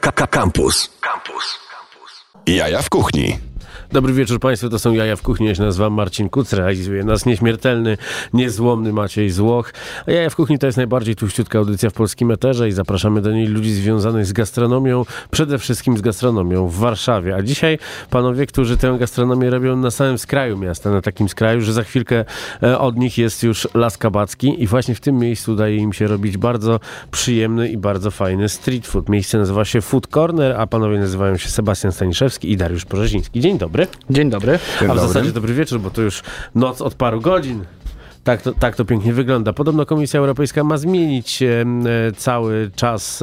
Campus. Jaja w kuchni. Dobry wieczór Państwu, to są Jaja w Kuchni, ja się nazywam Marcin Kuc, realizuje nas nieśmiertelny, niezłomny Maciej Złoch. A Jaja w Kuchni to jest najbardziej tuściutka audycja w polskim eterze i zapraszamy do niej ludzi związanych z gastronomią, przede wszystkim z gastronomią w Warszawie. A dzisiaj panowie, którzy tę gastronomię robią na samym skraju miasta, na takim skraju, że za chwilkę od nich jest już Las Kabacki i właśnie w tym miejscu udaje im się robić bardzo przyjemny i bardzo fajny street food. Miejsce nazywa się Food Corner, a panowie nazywają się Sebastian Staniszewski i Dariusz Porzeziński. Dzień dobry. Dzień dobry. A w zasadzie dobry wieczór, bo to już noc od paru godzin. Tak to pięknie wygląda. Podobno Komisja Europejska ma zmienić cały czas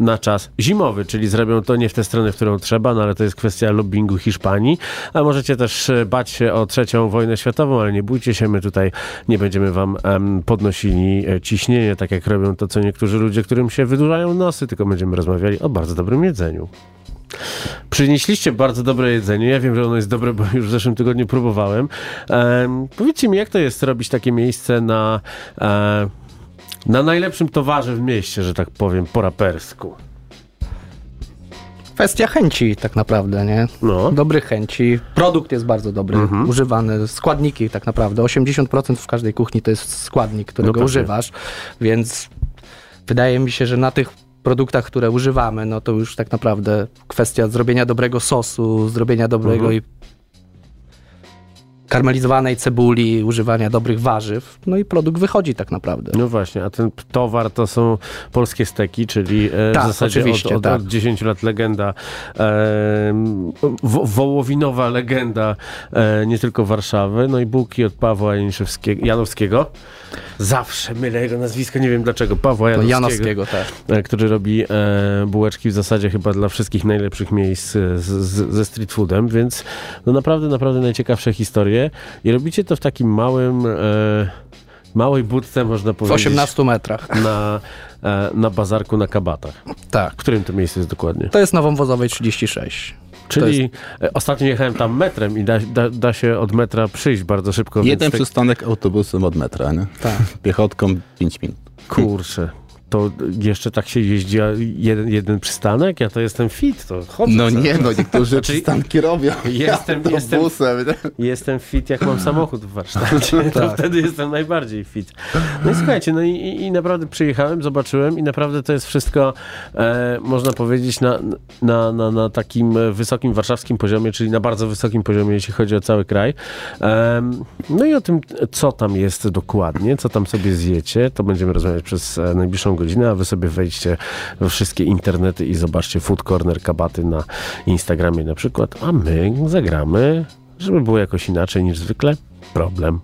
na czas zimowy, czyli zrobią to nie w tę stronę, w którą trzeba, no ale to jest kwestia lobbingu Hiszpanii. A możecie też bać się o trzecią wojnę światową, ale nie bójcie się, my tutaj nie będziemy wam podnosili ciśnienia, tak jak robią to, co niektórzy ludzie, którym się wydłużają nosy, tylko będziemy rozmawiali o bardzo dobrym jedzeniu. Przynieśliście bardzo dobre jedzenie. Ja wiem, że ono jest dobre, bo już w zeszłym tygodniu próbowałem. Powiedzcie mi, jak to jest robić takie miejsce na najlepszym towarze w mieście, że tak powiem, po rapersku? Kwestia chęci tak naprawdę, nie? No. Dobrych chęci. Produkt jest bardzo dobry, używany. Składniki tak naprawdę. 80% w każdej kuchni to jest składnik, którego używasz. Więc wydaje mi się, że na tych produktach, które używamy, no to już tak naprawdę kwestia zrobienia dobrego sosu, zrobienia dobrego i karmelizowanej cebuli, używania dobrych warzyw, no i produkt wychodzi tak naprawdę. No właśnie, a ten towar to są polskie steki, czyli w zasadzie od 10 lat legenda, wołowinowa legenda nie tylko Warszawy, no i bułki od Pawła Janowskiego. Zawsze mylę jego nazwisko, nie wiem dlaczego, Pawła Janowskiego, który robi bułeczki w zasadzie chyba dla wszystkich najlepszych miejsc ze street foodem, więc no naprawdę najciekawsze historie. I robicie to w takim małej budce, można powiedzieć. W 18 metrach. Na bazarku na Kabatach. Tak. W którym to miejsce jest dokładnie? To jest na Wąwozowej 36. Czyli ostatnio jechałem tam metrem i da się od metra przyjść bardzo szybko. Jeden przystanek autobusem od metra, nie? Tak. Piechotką 5 minut. Kurczę. To jeszcze tak się jeździ jeden przystanek? Ja to jestem fit, to chodzę. No nie, no niektórzy znaczy, przystanki robią. Jestem busem. Jestem fit, jak mam samochód w warsztacie. To wtedy jestem najbardziej fit. No i słuchajcie, no i naprawdę przyjechałem, zobaczyłem i naprawdę to jest wszystko, można powiedzieć, na takim wysokim warszawskim poziomie, czyli na bardzo wysokim poziomie, jeśli chodzi o cały kraj. No i o tym, co tam jest dokładnie, co tam sobie zjecie, to będziemy rozmawiać przez najbliższą godzinę, a wy sobie wejdźcie we wszystkie internety i zobaczcie Food Corner Kabaty na Instagramie na przykład, a my zagramy, żeby było jakoś inaczej niż zwykle, Problem.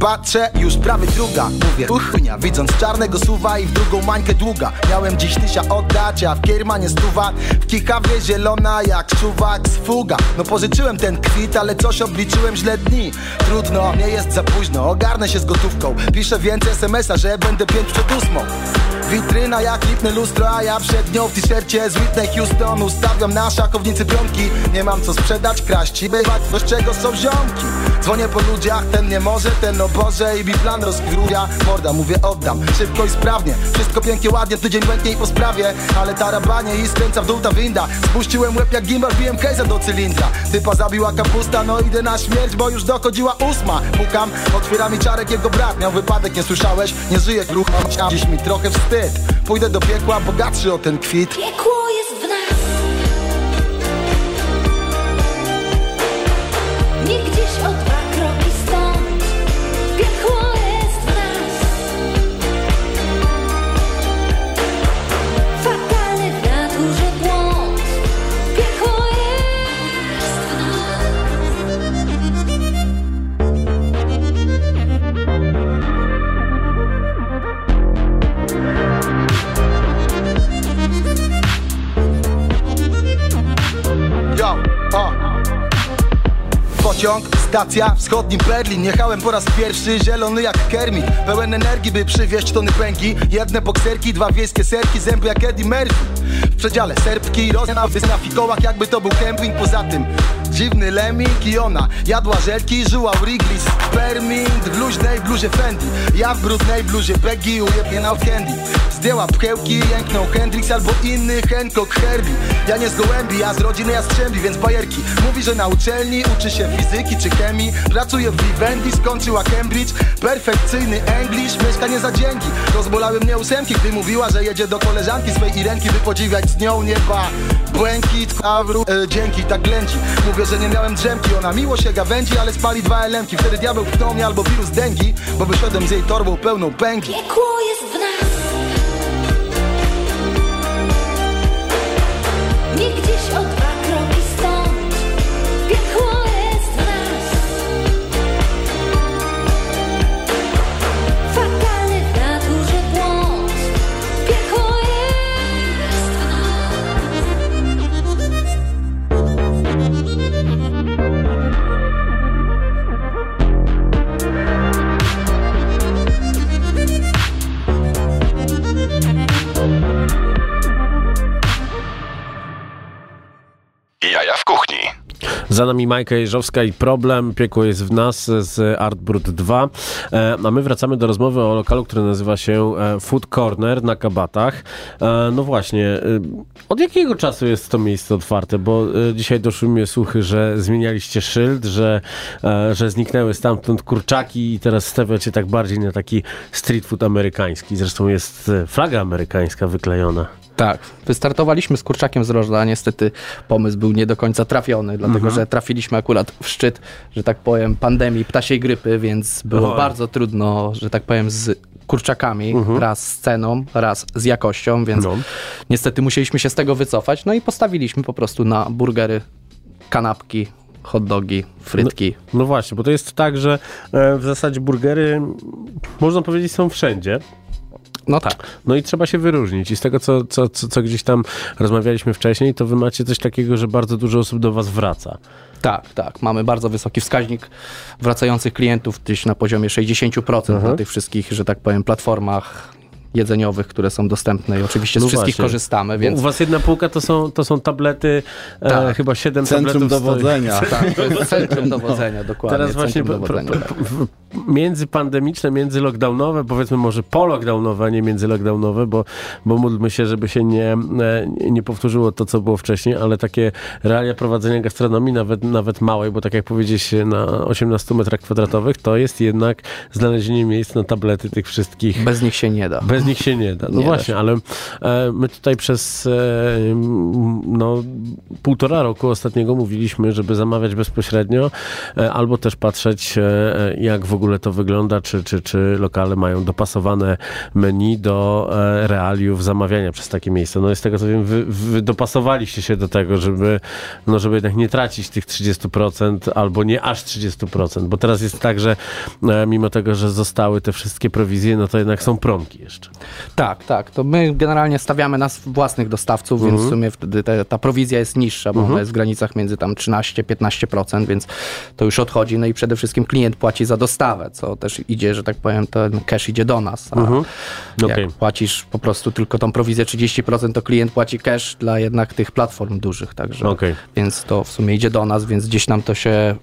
Patrzę, już prawie druga, mówię tu chujnia, widząc czarnego suwa i w drugą mańkę długa. Miałem dziś tysia oddać, a w kiermanie stuwa, w kikawie zielona jak czuwak z fuga. No pożyczyłem ten kwit, ale coś obliczyłem źle dni. Trudno, nie jest za późno, ogarnę się z gotówką. Piszę więcej smsa, że będę 5 przed 8. Witryna jak lipne lustro, a ja przed nią w t-shircie z Whitney Houston. Ustawiam na szachownicy pionki, nie mam co sprzedać, kraść i bywać, coś czego są ziomki. Dzwonię po ludziach, ten nie może, ten Boże i mi plan rozkwiruja. Morda, mówię oddam, szybko i sprawnie. Wszystko pięknie, ładnie, tydzień błędnie i po sprawie. Ale tarabanie i skręca w dół ta winda. Spuściłem łeb jak gimbal, biłem hejza do cylindra. Typa zabiła kapusta, no idę na śmierć, bo już dochodziła 8. Pukam, otwiera mi czarek jego brat. Miał wypadek, nie słyszałeś? Nie żyję, rucham, dziś mi trochę wstyd. Pójdę do piekła, bogatszy o ten kwit. Piekło jest w nas, nie gdzieś od was. pociąg, stacja, wschodni Berlin. Jechałem po raz pierwszy, zielony jak Kermit, pełen energii, by przywieźć tony pęki. Jedne bokserki, dwa wiejskie serki, zęby jak Eddie Murphy. W przedziale serpki, rozjawy na fikołach, jakby to był kemping. Poza tym dziwny lemming i ona jadła żelki, żyła Wrigley's Permint w luźnej bluzie Fendi. Ja w brudnej bluzie Peggy, ujebnie na candy. Zdjęła pchełki, jęknął Hendrix albo inny Hancock Herbie. Ja nie z gołębi, a z rodziny Jastrzębi, więc bajerki. Mówi, że na uczelni uczy się fizyki czy chemii. Pracuje w Vivendi, skończyła Cambridge. Perfekcyjny English, mieszkanie za dzięki. Rozbolały mnie ósemki, gdy mówiła, że jedzie do koleżanki swej Irenki, by podziwiać z nią nieba. Błękit, awru, dzięki, tak ględzi. Mówię, że nie miałem drzemki, ona miło się gawędzi, ale spali dwa elemki. Wtedy diabeł pchnął mnie albo wirus dengi, bo wyszedłem z jej torbą pełną pęki. Piekło jest w nas, nie gdzieś o dwa kroki stąd. Piekło jest w nas, fatalny w naturze błąd. Piekło jest w nas. Jaja w kuchni. Za nami Majka Jeżowska i Problem. Piekło jest w nas z Art Brut 2. A my wracamy do rozmowy o lokalu, który nazywa się Food Corner na Kabatach. No właśnie, od jakiego czasu jest to miejsce otwarte? Bo dzisiaj doszły mnie słuchy, że zmienialiście szyld, że zniknęły stamtąd kurczaki i teraz stawiacie tak bardziej na taki street food amerykański. Zresztą jest flaga amerykańska wyklejona. Tak, wystartowaliśmy z kurczakiem z rożna, a niestety pomysł był nie do końca trafiony, dlatego że trafiliśmy akurat w szczyt, że tak powiem, pandemii ptasiej grypy, więc było bardzo trudno, że tak powiem, z kurczakami, raz z ceną, raz z jakością, więc niestety musieliśmy się z tego wycofać, no i postawiliśmy po prostu na burgery, kanapki, hot dogi, frytki. No właśnie, bo to jest tak, że w zasadzie burgery, można powiedzieć, są wszędzie. No tak. No i trzeba się wyróżnić. I z tego, co gdzieś tam rozmawialiśmy wcześniej, to wy macie coś takiego, że bardzo dużo osób do was wraca. Tak, tak. Mamy bardzo wysoki wskaźnik wracających klientów, gdzieś na poziomie 60% na tych wszystkich, że tak powiem, platformach jedzeniowych, które są dostępne i oczywiście z wszystkich korzystamy, więc... U was jedna półka to są tablety, tak. Chyba 7 centrum tabletów dowodzenia. Tak, to jest centrum dowodzenia, dokładnie. Teraz właśnie międzypandemiczne, międzylockdownowe, powiedzmy może polockdownowe, a nie międzylockdownowe, bo módlmy się, żeby się nie powtórzyło to, co było wcześniej, ale takie realia prowadzenia gastronomii, nawet małej, bo tak jak powiedzieć, na 18 metrach kwadratowych, to jest jednak znalezienie miejsc na tablety tych wszystkich. Bez nich się nie da. Z nich się nie da. No nie właśnie, ale my tutaj przez półtora roku ostatniego mówiliśmy, żeby zamawiać bezpośrednio albo też patrzeć, jak w ogóle to wygląda, czy lokale mają dopasowane menu do realiów zamawiania przez takie miejsca. No i z tego, co wiem, wy dopasowaliście się do tego, żeby jednak nie tracić tych 30% albo nie aż 30%, bo teraz jest tak, że mimo tego, że zostały te wszystkie prowizje, no to jednak są promki jeszcze. Tak. To my generalnie stawiamy nas własnych dostawców, więc w sumie wtedy ta prowizja jest niższa, bo ona jest w granicach między tam 13-15%, więc to już odchodzi. No i przede wszystkim klient płaci za dostawę, co też idzie, że tak powiem, ten cash idzie do nas. A jak płacisz po prostu tylko tą prowizję 30%, to klient płaci cash dla jednak tych platform dużych, także. Więc to w sumie idzie do nas, więc gdzieś nam to się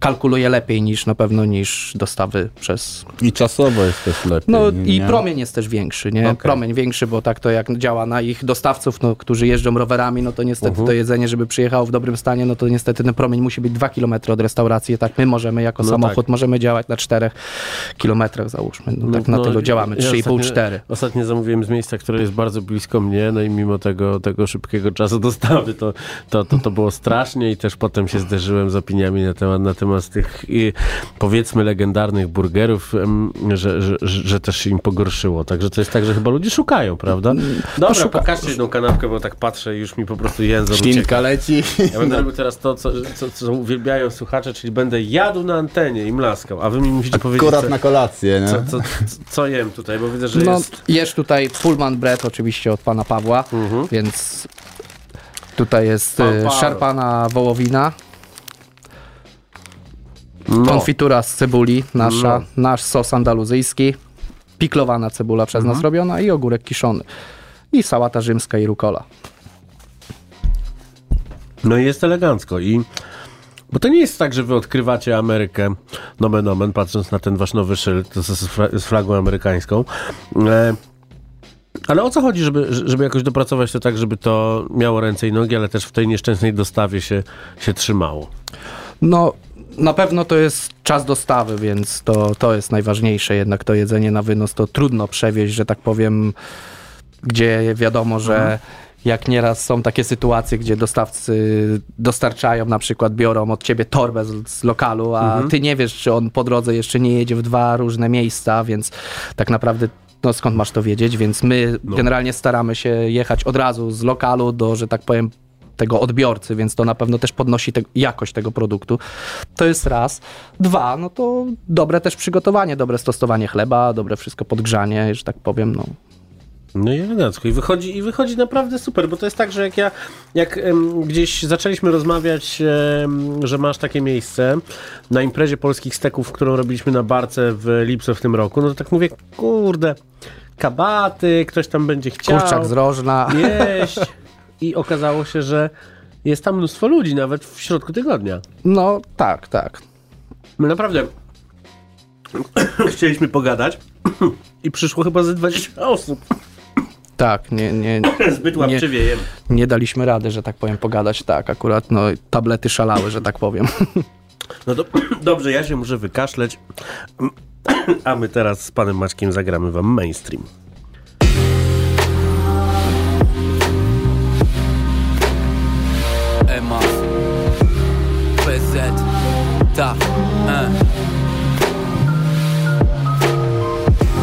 kalkuluje lepiej niż dostawy przez... I czasowo jest też lepiej. No i promień jest też większy, nie? Promień większy, bo tak to jak działa na ich dostawców, no, którzy jeżdżą rowerami, no to niestety to jedzenie, żeby przyjechało w dobrym stanie, no to niestety ten promień musi być 2 km od restauracji, tak my możemy jako samochód możemy działać na 4 kilometrach załóżmy, na tylu działamy, 3,5-4. Ostatnio zamówiłem z miejsca, które jest bardzo blisko mnie, no i mimo tego szybkiego czasu dostawy, to było strasznie i też potem się zderzyłem z opiniami na temat tych, powiedzmy, legendarnych burgerów, że też się im pogorszyło. Także to jest tak, że chyba ludzie szukają, prawda? Dobra, pokażcie jedną kanapkę, bo tak patrzę i już mi po prostu język ucieka. Leci. Ja będę robił teraz to, co uwielbiają słuchacze, czyli będę jadł na antenie i mlaskał, a wy mi musicie powiedzieć... Akurat na kolację, nie? Co jem tutaj, bo widzę, że jest... Jesz tutaj Pullman Bread oczywiście od pana Pawła, więc tutaj jest szarpana wołowina. konfitura z cebuli nasza, nasz sos andaluzyjski, piklowana cebula przez nas robiona i ogórek kiszony. I sałata rzymska i rukola. No i jest elegancko. I bo to nie jest tak, że wy odkrywacie Amerykę, nomen omen, patrząc na ten wasz nowy szyld z flagą amerykańską. Ale o co chodzi, żeby jakoś dopracować to tak, żeby to miało ręce i nogi, ale też w tej nieszczęsnej dostawie się trzymało? No, na pewno to jest czas dostawy, więc to jest najważniejsze. Jednak to jedzenie na wynos to trudno przewieźć, że tak powiem, gdzie wiadomo, że jak nieraz są takie sytuacje, gdzie dostawcy dostarczają, na przykład biorą od ciebie torbę z lokalu, a ty nie wiesz, czy on po drodze jeszcze nie jedzie w dwa różne miejsca, więc tak naprawdę no skąd masz to wiedzieć, więc my generalnie staramy się jechać od razu z lokalu do, że tak powiem, tego odbiorcy, więc to na pewno też podnosi jakość tego produktu. To jest raz. Dwa, no to dobre też przygotowanie, dobre stosowanie chleba, dobre wszystko podgrzanie, że tak powiem, no. No i elegancko. I wychodzi naprawdę super, bo to jest tak, że jak gdzieś zaczęliśmy rozmawiać, że masz takie miejsce na imprezie polskich steków, którą robiliśmy na barce w lipcu w tym roku, no to tak mówię, kurde, Kabaty, ktoś tam będzie chciał. Kurczak z Rożna. Jeść. I okazało się, że jest tam mnóstwo ludzi, nawet w środku tygodnia. No tak, tak. My naprawdę chcieliśmy pogadać i przyszło chyba ze 20 osób. Tak, nie. Zbyt łapczywie jem. Nie daliśmy rady, że tak powiem, pogadać. Tak, akurat no, tablety szalały, że tak powiem. No to dobrze, ja się muszę wykaszleć, a my teraz z panem Maćkiem zagramy wam mainstream. Emas, Pezet,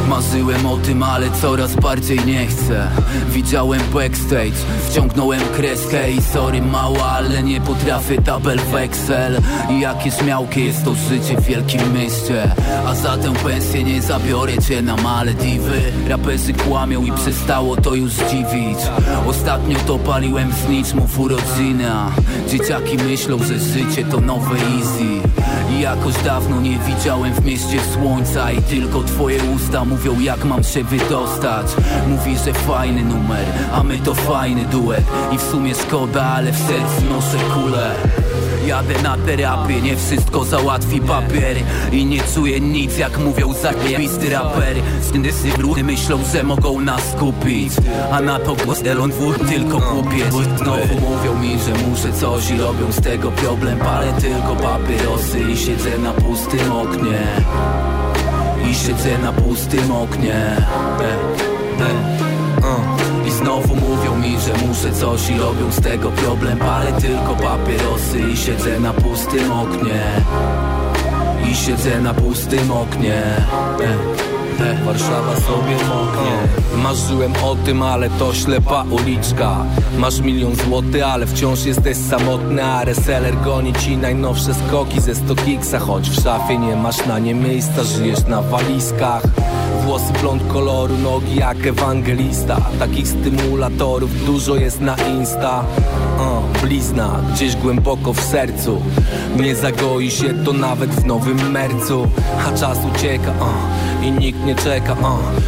marzyłem o tym, ale coraz bardziej nie chcę. Widziałem backstage, wciągnąłem kreskę i sorry mała, ale nie potrafię tabel w Excel. I jakieś miałkie jest to życie w wielkim mieście, a za tę pensję nie zabiorę cię na Malediwy. Raperzy kłamią i przestało to już dziwić. Ostatnio to paliłem z niczym w urodzina. Dzieciaki myślą, że życie to nowe easy. I jakoś dawno nie widziałem w mieście słońca i tylko twoje usta mówią, jak mam się wydostać. Mówi, że fajny numer, a my to fajny duet. I w sumie szkoda, ale w sercu noszę kulę. Jadę na terapię, nie wszystko załatwi papier. I nie czuję nic, jak mówią zajebisty raper. Snyzy brudy myślą, że mogą nas kupić, a na to głos delon dwór tylko głupiec. Znowu mówią mi, że muszę coś i robią z tego problem. Palę tylko papierosy i siedzę na pustym oknie. I siedzę na pustym oknie. I znowu mówią mi, że muszę coś i robią z tego problem. Palę tylko papierosy i siedzę na pustym oknie. I siedzę na pustym oknie. Warszawa sobie moknie. Marzyłem o tym, ale to ślepa uliczka. Masz 1 000 000 złotych, ale wciąż jesteś samotny. A reseller goni ci najnowsze skoki ze 100 kiksa. Choć w szafie nie masz na nie miejsca, żyjesz na walizkach. Włosy blond koloru, nogi jak ewangelista. Takich stymulatorów dużo jest na Insta. Blizna gdzieś głęboko w sercu. Nie zagoi się to nawet w nowym mercu. A czas ucieka, i nikt nie czeka,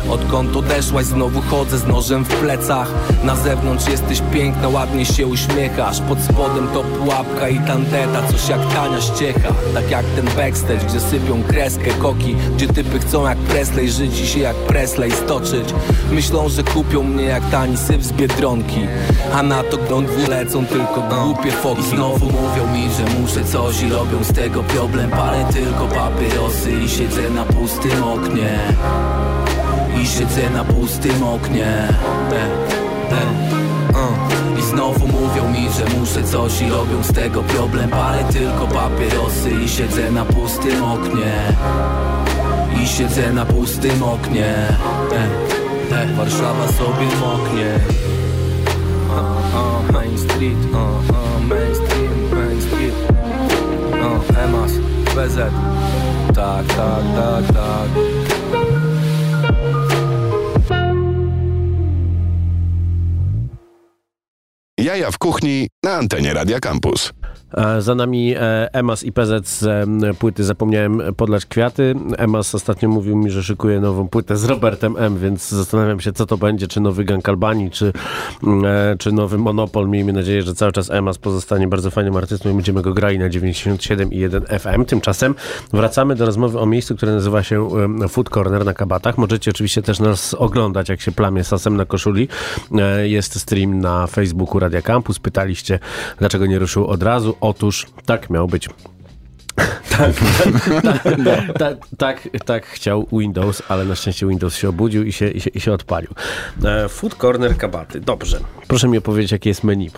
Odkąd odeszłaś znowu chodzę z nożem w plecach. Na zewnątrz jesteś piękna, ładnie się uśmiechasz. Pod spodem to pułapka i tandeta, coś jak tania ścieka. Tak jak ten backstage, gdzie sypią kreskę koki. Gdzie typy chcą jak Presley żyć i się jak Presley stoczyć. Myślą, że kupią mnie jak tani syf z Biedronki. A na to grąd lecą tylko głupie foki. I znowu mówią mi, że muszę coś i robią z tego problem. Palę tylko papierosy i siedzę na pustym oknie. I siedzę na pustym oknie. I znowu mówią mi, że muszę coś i robią z tego problem. Palę tylko papierosy i siedzę na pustym oknie. I siedzę na pustym oknie. Warszawa sobie moknie. Main Street, Main Street. Emas, Pezet. Tak. Jaja w kuchni na antenie Radia Campus. Za nami Emas i Pezet z płyty Zapomniałem Podlać Kwiaty. Emas ostatnio mówił mi, że szykuje nową płytę z Robertem M, więc zastanawiam się, co to będzie, czy nowy Gang Albanii, czy nowy Monopol. Miejmy nadzieję, że cały czas Emas pozostanie bardzo fajnym artystą i będziemy go grali na 97.1 FM. Tymczasem wracamy do rozmowy o miejscu, które nazywa się Food Corner na Kabatach. Możecie oczywiście też nas oglądać, jak się plamie sasem na koszuli. Jest stream na Facebooku Radia Campus. Pytaliście, dlaczego nie ruszył od razu. Otóż tak miał być. Tak chciał Windows, ale na szczęście Windows się obudził i się odpalił. Food Corner Kabaty. Dobrze. Proszę mi opowiedzieć, jakie jest menu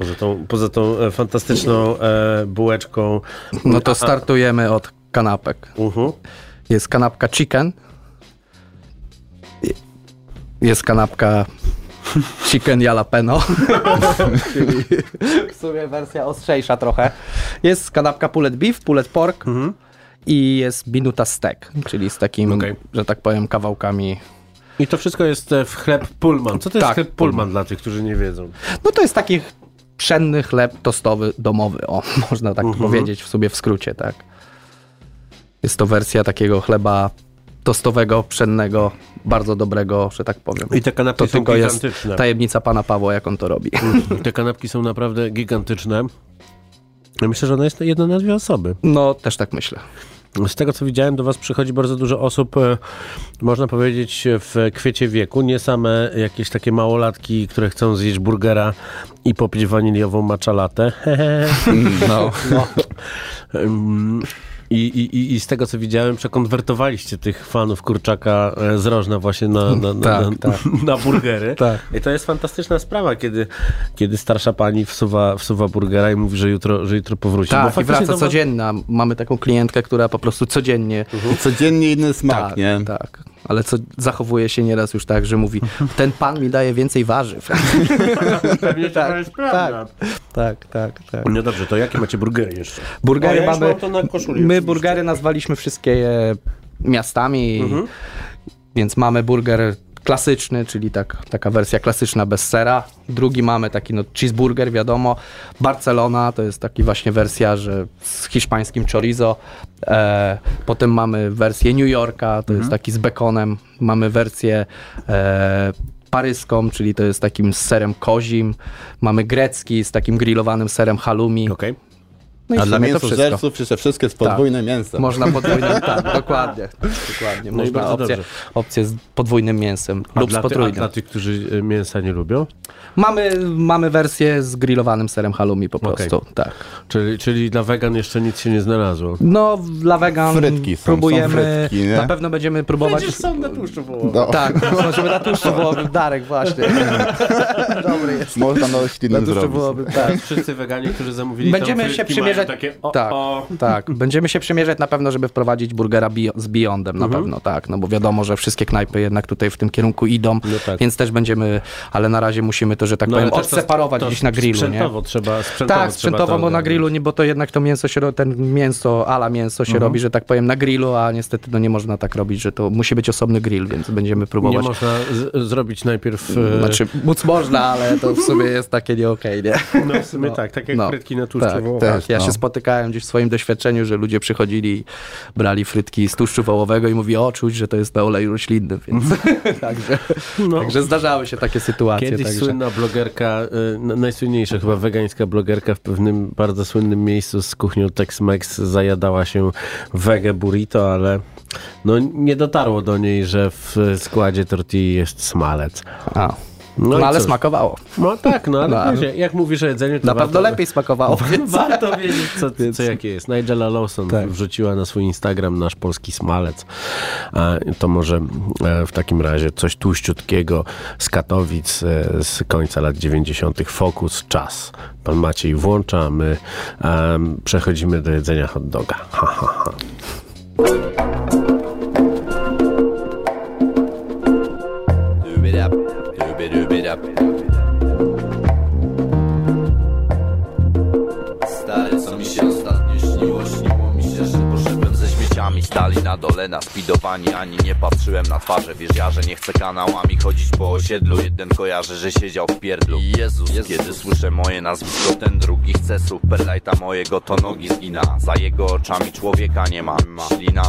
poza tą fantastyczną bułeczką. No to startujemy od kanapek. Jest kanapka chicken. Jest kanapka chicken jalapeno. Czyli w sumie wersja ostrzejsza trochę. Jest kanapka pulled beef, pulled pork i jest binuta steak, czyli z takim, że tak powiem, kawałkami. I to wszystko jest w chleb Pullman. Co to jest chleb Pullman dla tych, którzy nie wiedzą? No to jest taki pszenny chleb tostowy, domowy. O, można tak powiedzieć w sobie w skrócie, tak. Jest to wersja takiego chleba tostowego, pszennego, bardzo dobrego, że tak powiem. I te kanapki to są tylko gigantyczne. Jest tajemnica pana Pawła, jak on to robi. Te kanapki są naprawdę gigantyczne. Ja myślę, że ona jest jedna na dwie osoby. No, też tak myślę. Z tego, co widziałem, do was przychodzi bardzo dużo osób, można powiedzieć, w kwiecie wieku. Nie same jakieś takie małolatki, które chcą zjeść burgera i popić waniliową matcha latte. I z tego, co widziałem, przekonwertowaliście tych fanów kurczaka z Rożna właśnie na burgery. Tak. I to jest fantastyczna sprawa, kiedy starsza pani wsuwa burgera i mówi, że jutro powróci. Tak, bo i wraca codzienna. Mamy taką klientkę, która po prostu codziennie... Codziennie inny smak, nie? Tak. Ale co zachowuje się nieraz już tak, że mówi, ten pan mi daje więcej warzyw. Pewnie to jest prawda. Tak. No dobrze, to jakie macie burgery jeszcze? Burgery mamy... Ja to na koszuli. My burgery nazwaliśmy wszystkie miastami, więc mamy burger klasyczny, czyli taka wersja klasyczna bez sera. Drugi mamy taki cheeseburger, wiadomo. Barcelona to jest taki właśnie wersja, że z hiszpańskim chorizo. Potem mamy wersję New Yorka, to jest taki z bekonem. Mamy wersję paryską, czyli to jest takim z serem kozim. Mamy grecki z takim grillowanym serem halloumi. No a dla mięsożerców przecież wszystkie jest podwójne mięso. Można podwójne, tak, dokładnie. Można opcję z podwójnym mięsem lub z potrójnym. A dla tych, którzy mięsa nie lubią? Mamy wersję z grillowanym serem halloumi po prostu, tak. Czyli dla wegan jeszcze nic się nie znalazło? No, dla wegan frytki próbujemy, frytki, na pewno będziemy próbować... Przecież są na tłuszczu wołowym. No. Tak, można, żeby na tłuszczu wołowym, Darek właśnie. Dobry jest. Można na oślinnym zrobić. Tak. Wszyscy weganie, którzy zamówili będziemy się przymierzać na pewno, żeby wprowadzić burgera z Beyondem na pewno, tak, no bo wiadomo, że wszystkie knajpy jednak tutaj w tym kierunku idą, więc też będziemy, ale na razie musimy to, że tak powiem, odseparować gdzieś na grillu, nie? Sprzętowo, bo na grillu, bo to jednak to mięso się, mięso się robi, że tak powiem, na grillu, a niestety nie można tak robić, że to musi być osobny grill, więc będziemy próbować. Nie można zrobić najpierw... Znaczy, móc można, ale to w sumie jest takie nie okej, nie? No w sumie tak jak frytki na tłuszczu wołowym. Ja się spotykałem gdzieś w swoim doświadczeniu, że ludzie przychodzili i brali frytki z tłuszczu wołowego i mówi, czuć, że to jest na oleju roślinnym, więc także zdarzały się takie sytuacje. Kiedyś słynna blogerka, najsłynniejsza chyba wegańska blogerka w pewnym bardzo słynnym miejscu z kuchnią Tex-Mex zajadała się wege burrito, ale nie dotarło do niej, że w składzie tortilli jest smalec. No ale smakowało. No tak, ale jak mówisz o jedzeniu, to na pewno lepiej smakowało. Warto wiedzieć, co jakie jest. Nigella Lawson wrzuciła na swój Instagram nasz polski smalec. To może w takim razie coś tłuściutkiego z Katowic z końca lat 90. Focus, czas. Pan Maciej włącza, a my przechodzimy do jedzenia hot doga. Stare, co mi się ostatnio śniło mi się, że poszedłem ze śmieciami. Stali na dole naspidowani, ani nie patrzyłem na twarze. Wiesz ja, że nie chcę kanałami chodzić po osiedlu. Jeden kojarzy, że siedział w pierdlu. Jezus, kiedy słyszę moje nazwisko, ten drugi chce superlajta mojego, to nogi zgina. Za jego oczami człowieka nie ma. Ślina,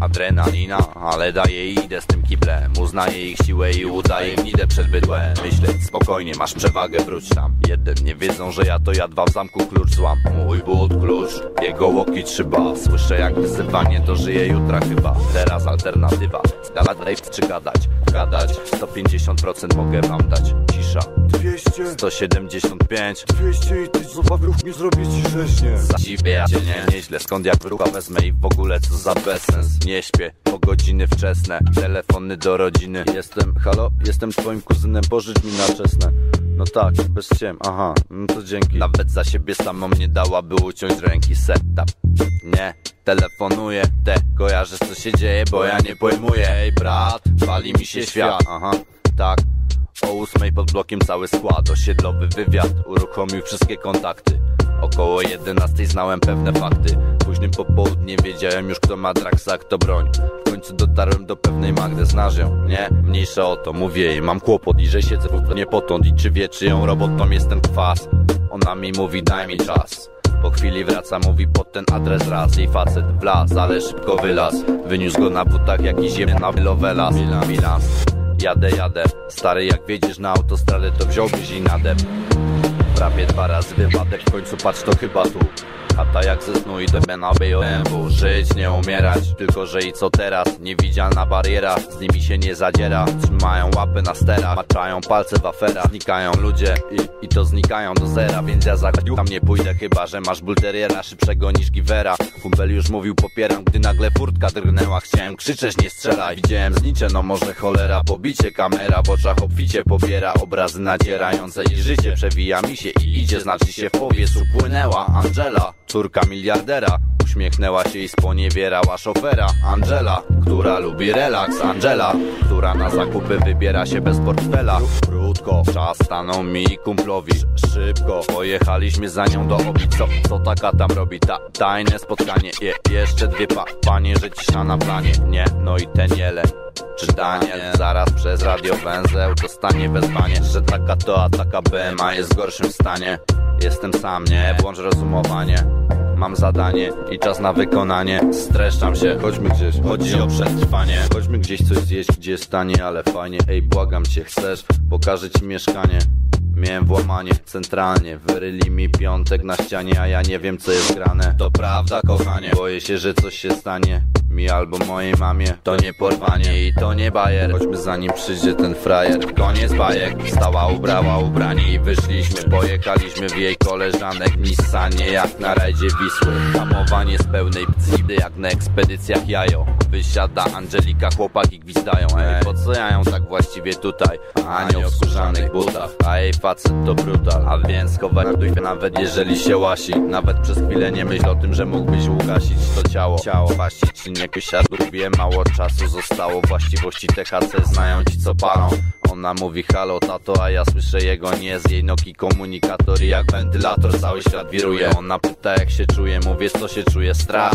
adrenalina, ale daję i idę z tym kiblem. Uznaję ich siłę i udaję im, idę przed bydłem. Myśleć spokojnie, masz przewagę, wróć tam. Jeden nie wiedzą, że ja to ja, dwa w zamku klucz złam. Mój but klucz, jego łoki trzyba. Słyszę jak wysywanie, to żyje jutra chyba. Teraz alternatywa, zgala rejf czy gadać? Gadać, 150% mogę wam dać. Cisza, 200, 175, 200 i ty zabawów mi zrobić grzecznie. Zadziwia cię nie, nieźle, skąd jak rucha wezmę i w ogóle co za bezsens. Nie śpię, po godziny wczesne, telefony do rodziny. Jestem, halo, jestem twoim kuzynem, pożycz mi na czesne. No tak, bez ciem, aha, no to dzięki. Nawet za siebie samą nie dałaby uciąć ręki. Setup, nie, telefonuję, te, kojarzę co się dzieje, bo ja nie pojmuję. Ej brat, pali mi się świat, aha, tak. O 8 pod blokiem cały skład, osiedlowy wywiad uruchomił wszystkie kontakty. Około 11 znałem pewne fakty. Późnym popołudnie wiedziałem już kto ma draksa, kto broń. W końcu dotarłem do pewnej Magdy, znasz ją, nie? Mniejsza o to, mówię jej, mam kłopot i że siedzę w ogóle nie potąd. I czy wie czyją robotą jest ten kwas? Ona mi mówi daj mi czas. Po chwili wraca, mówi pod ten adres raz. I facet w las, ale szybko wylazł. Wyniósł go na butach jakiś ziemny na wylowe las. Milan, Jadę, stary jak wiedziesz na autostradę to wziąłbyś i nadep. Prawie dwa razy wypadek, w końcu patrz to chyba tu. Chata jak ze snu idę na BMW. Żyć, nie umierać, tylko że i co teraz? Niewidzialna bariera, z nimi się nie zadziera. Trzymają łapy na sterach, maczają palce w aferach. Znikają ludzie i to znikają do zera. Więc ja za tam nie pójdę, chyba że masz bulteriera szybszego niż Givera. Kumpel już mówił popieram, gdy nagle furtka drgnęła. Chciałem krzyczeć nie strzelaj, widziałem znicze, no może cholera. Pobicie kamera, w oczach obficie pobiera. Obrazy nadzierające i życie przewija mi się i idzie. Znaczy się w powietrzu płynęła Angela, córka miliardera. Uśmiechnęła się i sponiewierała szofera. Angela, która lubi relaks. Angela, która na zakupy wybiera się bez portfela. Krótko, czas stanął mi i kumplowi. Szybko, pojechaliśmy za nią do obi. Co taka tam robi? Tajne spotkanie. Jeszcze dwie panie, że cisza na planie. Nie, no i ten jeleń czy Daniel zaraz przez radiowęzeł dostanie wezwanie, że taka to, a taka BMA jest w gorszym stanie. Jestem sam, nie? Włącz rozumowanie. Mam zadanie i czas na wykonanie. Streszczam się, chodźmy gdzieś, chodzi o przetrwanie. Chodźmy gdzieś coś zjeść, gdzie stanie, ale fajnie. Ej, błagam cię, chcesz? Pokażę ci mieszkanie. Miałem włamanie, centralnie wyryli mi piątek na ścianie, a ja nie wiem co jest grane. To prawda kochanie, boję się, że coś się stanie mi albo mojej mamie. To nie porwanie i to nie bajer. Chodźmy zanim przyjdzie ten frajer. Koniec bajek, stała ubrała ubranie i wyszliśmy, pojechaliśmy w jej koleżanek Nissanie jak na rajdzie Wisły. Hamowanie z pełnej pcydy jak na ekspedycjach jajo. Wysiada Angelika, chłopaki gwizdają. Ej, po co jają tak właściwie tutaj? Anioł w skórzanych butach, a jej facet to brutal. A więc chować nawet jeżeli się łasi. Nawet przez chwilę nie myśl o tym, że mógłbyś ugasić to ciało. Właścić czy nie pysiadów wie, mało czasu zostało. Właściwości THC znają ci co palą. Ona mówi halo tato, a ja słyszę jego nie. Z jej nogi komunikator i jak wentylator cały świat wiruje. Ona pyta jak się czuje, mówię co się czuje. Strach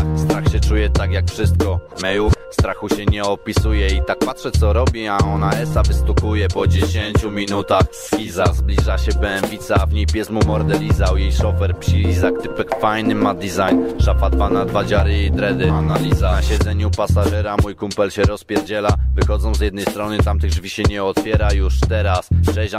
się czuje tak jak wszystko. Meju, strachu się nie opisuje. I tak patrzę co robi, a ona esa wystukuje. Po 10 minutach schiza, zbliża się BMWica, a w niej pies mu mordę lizał. Jej szofer psilizak, typek fajny ma design. Szafa 2x2 dziary i dredy, analiza. Na siedzeniu pasażera mój kumpel się rozpierdziela. Wychodzą z jednej strony, tamtych drzwi się nie otwiera. Już teraz, cześć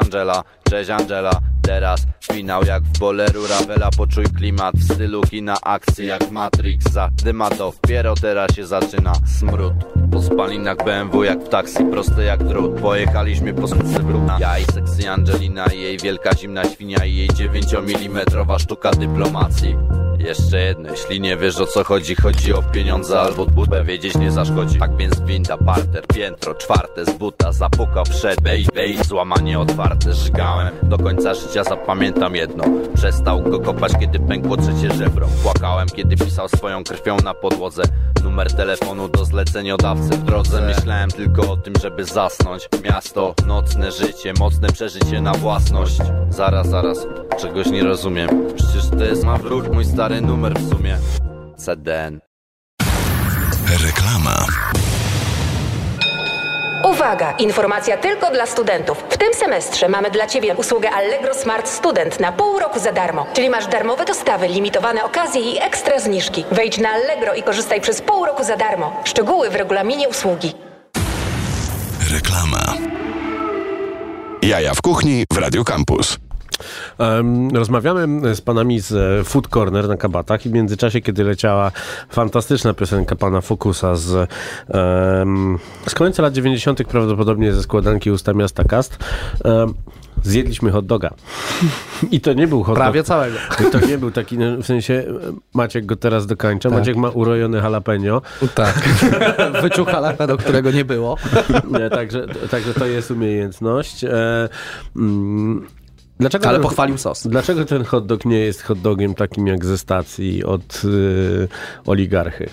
Angela, teraz finał jak w boleru Ravela. Poczuj klimat w stylu kina akcji jak Matrix. Za dyma to dopiero teraz się zaczyna smród. Po spalinach BMW jak w taksi, proste jak drut. Pojechaliśmy po słońce bruna. Ja i sexy Angelina i jej wielka zimna świnia i jej 9mm sztuka dyplomacji. Jeszcze jedno, jeśli nie wiesz o co chodzi, chodzi o pieniądze albo budbę, wiedzieć nie zaszkodzi. Tak więc winda, parter, piętro, czwarte z buta, zapuka, wszedł, bej, złamanie otwarte, żygałem. Do końca życia zapamiętam jedno, przestał go kopać kiedy pękło trzecie żebro. Płakałem kiedy pisał swoją krwią na podłodze, numer telefonu do zleceniodawcy w drodze. Myślałem tylko o tym, żeby zasnąć, miasto, nocne życie, mocne przeżycie na własność. Zaraz, czegoś nie rozumiem, przecież to jest Mawrut, mój stary numer w sumie. CDN. Reklama. Uwaga! Informacja tylko dla studentów. W tym semestrze mamy dla Ciebie usługę Allegro Smart Student na pół roku za darmo. Czyli masz darmowe dostawy, limitowane okazje i ekstra zniżki. Wejdź na Allegro i korzystaj przez pół roku za darmo. Szczegóły w regulaminie usługi. Reklama. Jaja w kuchni w Radio Campus. Rozmawiamy z panami z Food Corner na Kabatach i w międzyczasie, kiedy leciała fantastyczna piosenka pana Focusa z końca lat 90. prawdopodobnie ze składanki Usta Miasta Kast, zjedliśmy hot doga. I to nie był hot dog. Prawie całego. I to nie był taki, w sensie Maciek go teraz dokańcza. Tak. Maciek ma urojony jalapeno. Tak. Wyczuł jalapeno, którego nie było. Nie, także to jest umiejętność. Ale pochwalił sos. Dlaczego ten hot dog nie jest hot dogiem takim jak ze stacji od oligarchy?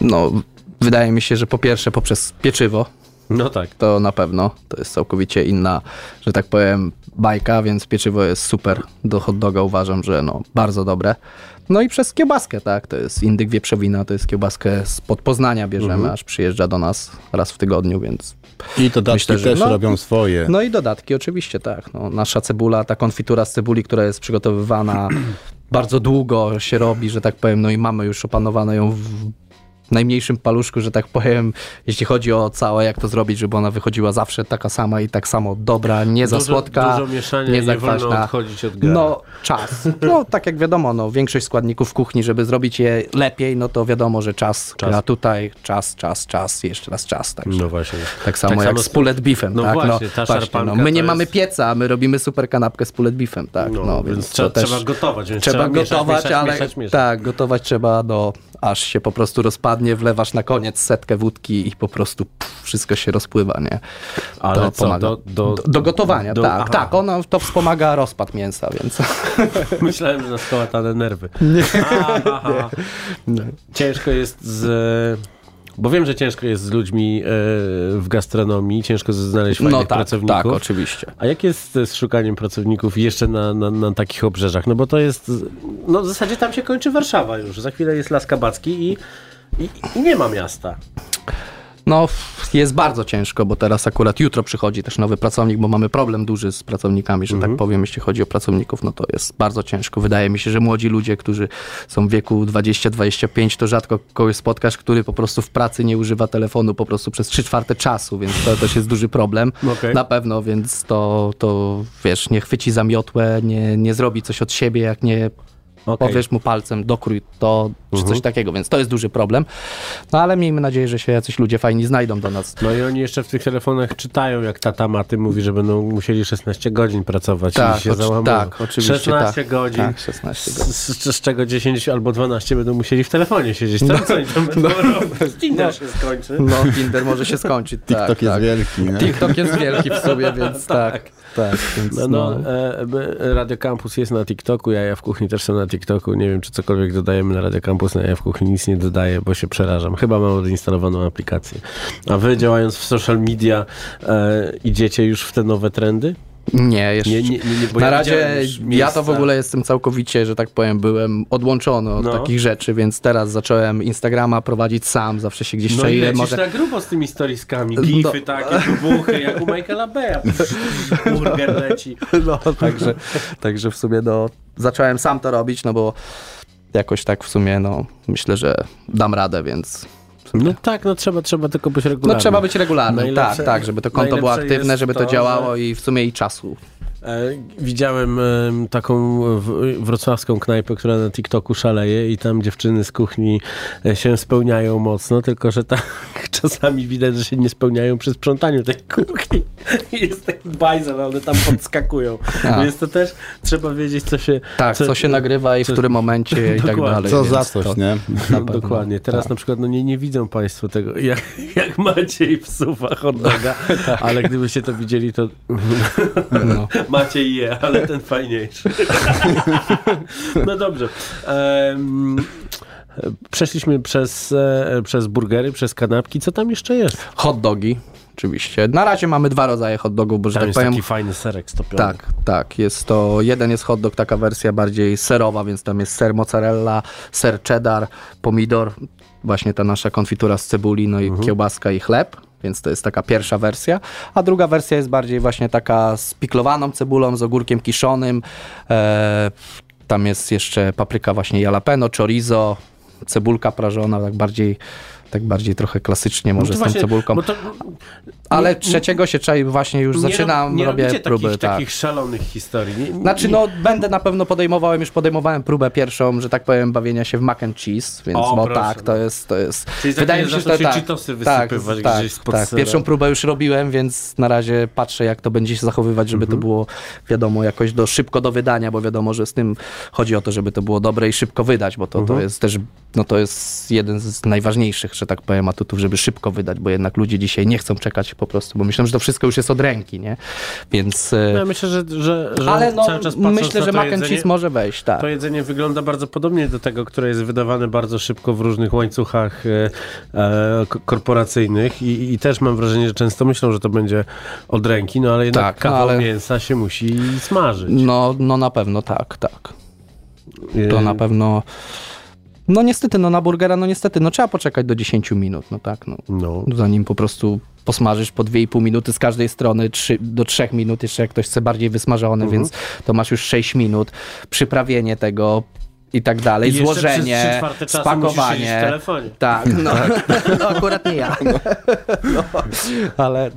No, wydaje mi się, że po pierwsze poprzez pieczywo. No tak. To na pewno. To jest całkowicie inna, że tak powiem, bajka, więc pieczywo jest super. Do hot doga uważam, że no, bardzo dobre. No i przez kiełbaskę, tak? To jest indyk wieprzowina, to jest kiełbaskę spod Poznania bierzemy, aż przyjeżdża do nas raz w tygodniu, więc... I dodatki myślę, też robią swoje. No i dodatki oczywiście, tak. No, nasza cebula, ta konfitura z cebuli, która jest przygotowywana bardzo długo się robi, że tak powiem, no i mamy już opanowane ją w najmniejszym paluszku, że tak powiem, jeśli chodzi o całe, jak to zrobić, żeby ona wychodziła zawsze taka sama i tak samo dobra, nie za słodka, dużo mieszania, nie za kwaśna. Nie wolno odchodzić od gara. No, czas. No, tak jak wiadomo, no, większość składników w kuchni, żeby zrobić je lepiej, no to wiadomo, że czas. A tutaj czas, jeszcze raz czas. Także. No właśnie. Tak samo jak z pulled beefem. No tak? Właśnie, ta szarpanka. No, my nie mamy pieca, my robimy super kanapkę z pulled beefem. Tak? No, więc trzeba gotować. Więc trzeba gotować, mieszać. Tak, gotować trzeba aż się po prostu rozpadnie, wlewasz na koniec setkę wódki i po prostu wszystko się rozpływa, nie? Ale to pomaga. Do gotowania, tak. Ono to wspomaga rozpad mięsa, więc... Myślałem, że skołatane nerwy. Nie. Nie. Ciężko jest Bo wiem, że ciężko jest z ludźmi w gastronomii, ciężko znaleźć fajnych pracowników. Tak, oczywiście. A jak jest z szukaniem pracowników jeszcze na takich obrzeżach? No bo to jest... No w zasadzie tam się kończy Warszawa już. Za chwilę jest Las Kabacki i nie ma miasta. No jest bardzo ciężko, bo teraz akurat jutro przychodzi też nowy pracownik, bo mamy problem duży z pracownikami, że tak powiem, jeśli chodzi o pracowników, no to jest bardzo ciężko. Wydaje mi się, że młodzi ludzie, którzy są w wieku 20-25, to rzadko kogoś spotkasz, który po prostu w pracy nie używa telefonu po prostu przez 3/4 czasu, więc to też jest duży problem. Okay. Na pewno, więc to wiesz, nie chwyci za miotłę, nie zrobi coś od siebie, jak nie... Okay. Powiesz mu palcem, dokrój to, czy coś takiego, więc to jest duży problem. No ale miejmy nadzieję, że się jacyś ludzie fajni znajdą do nas. No i oni jeszcze w tych telefonach czytają, jak tata Maty mówi, że będą musieli 16 godzin pracować i się załamują. Tak, oczywiście. 16 godzin. Tak, 16 godzin. Z czego 10 albo 12 będą musieli w telefonie siedzieć. Tinder się skończy. No, Tinder może się skończyć. TikTok jest wielki. Nie? TikTok jest wielki w sobie, więc tak. Więc Radio Campus jest na TikToku, Jaja w kuchni też są na TikToku. Nie wiem, czy cokolwiek dodajemy na Radio Campus, na Jaja w kuchni nic nie dodaję, bo się przerażam. Chyba mam odinstalowaną aplikację. A wy, działając w social media, idziecie już w te nowe trendy? Nie, jeszcze. Nie, na razie ja to w ogóle jestem całkowicie, że tak powiem, byłem odłączony od takich rzeczy, więc teraz zacząłem Instagrama prowadzić sam, zawsze się gdzieś ile może... na grubo z tymi storieskami, gify takie, wybuchy, jak u Michaela Beya, burger leci. No, także w sumie zacząłem sam to robić, no bo jakoś tak w sumie, myślę, że dam radę, więc... No tak, trzeba tylko być regularnym. No trzeba być regularnym, tak, żeby to konto było aktywne, żeby to działało i w sumie i czasu. Widziałem taką wrocławską knajpę, która na TikToku szaleje i tam dziewczyny z kuchni się spełniają mocno, tylko że tak czasami widać, że się nie spełniają przy sprzątaniu tej kuchni. Jest taki bajzel, ale tam podskakują. Więc to też trzeba wiedzieć, co się nagrywa i w którym momencie i tak dalej. Co za coś, nie? Dokładnie. Teraz na przykład nie widzą państwo tego, jak Maciej wsuwa hot doga, ale gdybyście to widzieli, to... Maciej je, ale ten fajniejszy. No dobrze. Przeszliśmy przez burgery, przez kanapki. Co tam jeszcze jest? Hot dogi. Oczywiście. Na razie mamy 2 rodzaje hot dogów, bo że tak powiem... Tam jest taki fajny serek stopiony. Tak. Jest to... Jeden jest hot dog, taka wersja bardziej serowa, więc tam jest ser mozzarella, ser cheddar, pomidor. właśnie ta nasza konfitura z cebuli, no i kiełbaska i chleb, więc to jest taka pierwsza wersja, a druga wersja jest bardziej właśnie taka z piklowaną cebulą, z ogórkiem kiszonym, tam jest jeszcze papryka właśnie jalapeno, chorizo, cebulka prażona, tak bardziej trochę klasycznie może no z tą właśnie, cebulką. Ale trzeciego się czai właśnie już zaczynam, robię próby. Takich szalonych historii. Znaczy no będę na pewno podejmowałem próbę pierwszą, że tak powiem, bawienia się w mac and cheese, więc to jest. Czyli wydaje mi się, że cheatosy wysypywać gdzieś spod sera. Pierwszą próbę już robiłem, więc na razie patrzę, jak to będzie się zachowywać, żeby to było wiadomo jakoś szybko do wydania, bo wiadomo, że z tym chodzi o to, żeby to było dobre i szybko wydać, bo to jest też, no to jest jeden z najważniejszych, że tak powiem, atutów, żeby szybko wydać, bo jednak ludzie dzisiaj nie chcą czekać po prostu, bo myślę, że to wszystko już jest od ręki, nie? Więc... Ja myślę, że ale no, cały czas myślę, że mac and cheese może wejść, tak. To jedzenie wygląda bardzo podobnie do tego, które jest wydawane bardzo szybko w różnych łańcuchach korporacyjnych i też mam wrażenie, że często myślą, że to będzie od ręki, no ale jednak kawał mięsa się musi smażyć. No na pewno tak. To na pewno... No niestety, na burgera, trzeba poczekać do 10 minut, Zanim po prostu posmażysz po 2,5 minuty z każej strony, do 3 minut, jeszcze jak ktoś chce bardziej wysmażony, więc to masz już 6 minut, przyprawienie tego i tak dalej, i złożenie, spakowanie. No akurat nie ja. Ale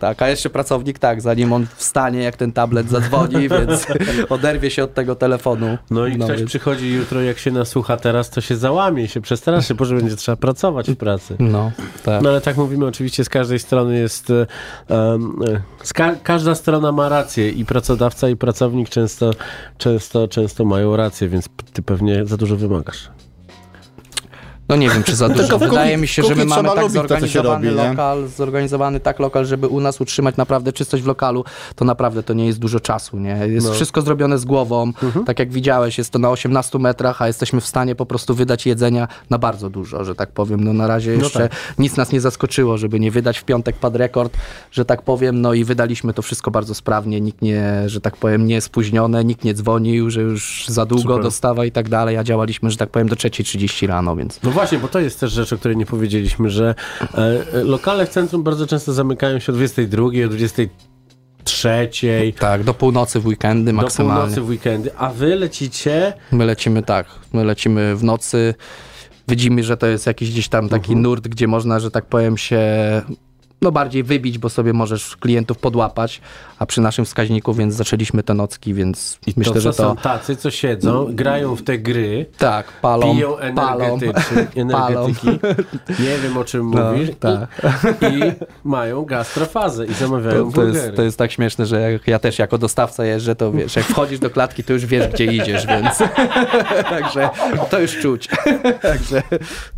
tak. A jeszcze pracownik zanim on wstanie, jak ten tablet zadzwoni, więc oderwie się od tego telefonu. No i ktoś przychodzi jutro, jak się nasłucha teraz, to się załamie, się przestraszy, bo że będzie trzeba pracować w pracy. No ale tak mówimy oczywiście, z każdej strony jest... każda strona ma rację i pracodawca, i pracownik często mają rację, więc ty pewnie za dużo wymagasz. No nie wiem, czy za dużo. Wydaje mi się, że my mamy tak zorganizowany lokal, żeby u nas utrzymać naprawdę czystość w lokalu, to naprawdę to nie jest dużo czasu, nie? Jest wszystko zrobione z głową. Tak jak widziałeś, jest to na 18 metrach, a jesteśmy w stanie po prostu wydać jedzenia na bardzo dużo, że tak powiem. No na razie jeszcze nic nas nie zaskoczyło, żeby nie wydać w piątek padł rekord, że tak powiem. No i wydaliśmy to wszystko bardzo sprawnie. Nikt nie, że tak powiem, nie spóźnione, nikt nie dzwonił, że już za długo dostawa i tak dalej, a działaliśmy, że tak powiem, do 3:30 rano, więc... No właśnie, bo to jest też rzecz, o której nie powiedzieliśmy, że lokale w centrum bardzo często zamykają się o 22, o 23. Tak, do północy w weekendy maksymalnie. A wy lecicie? My lecimy w nocy. Widzimy, że to jest jakiś gdzieś tam taki nurt, gdzie można, że tak powiem, się... bardziej wybić, bo sobie możesz klientów podłapać, a przy naszym wskaźniku, więc zaczęliśmy te nocki, więc i myślę, że to... są tacy, co siedzą, grają w te gry, palą, piją energetyki, nie wiem, o czym mówisz, i mają gastrofazę i zamawiają burgery. To jest tak śmieszne, że ja też jako dostawca jeżdżę, to wiesz, jak wchodzisz do klatki, to już wiesz, gdzie idziesz, więc także to już czuć.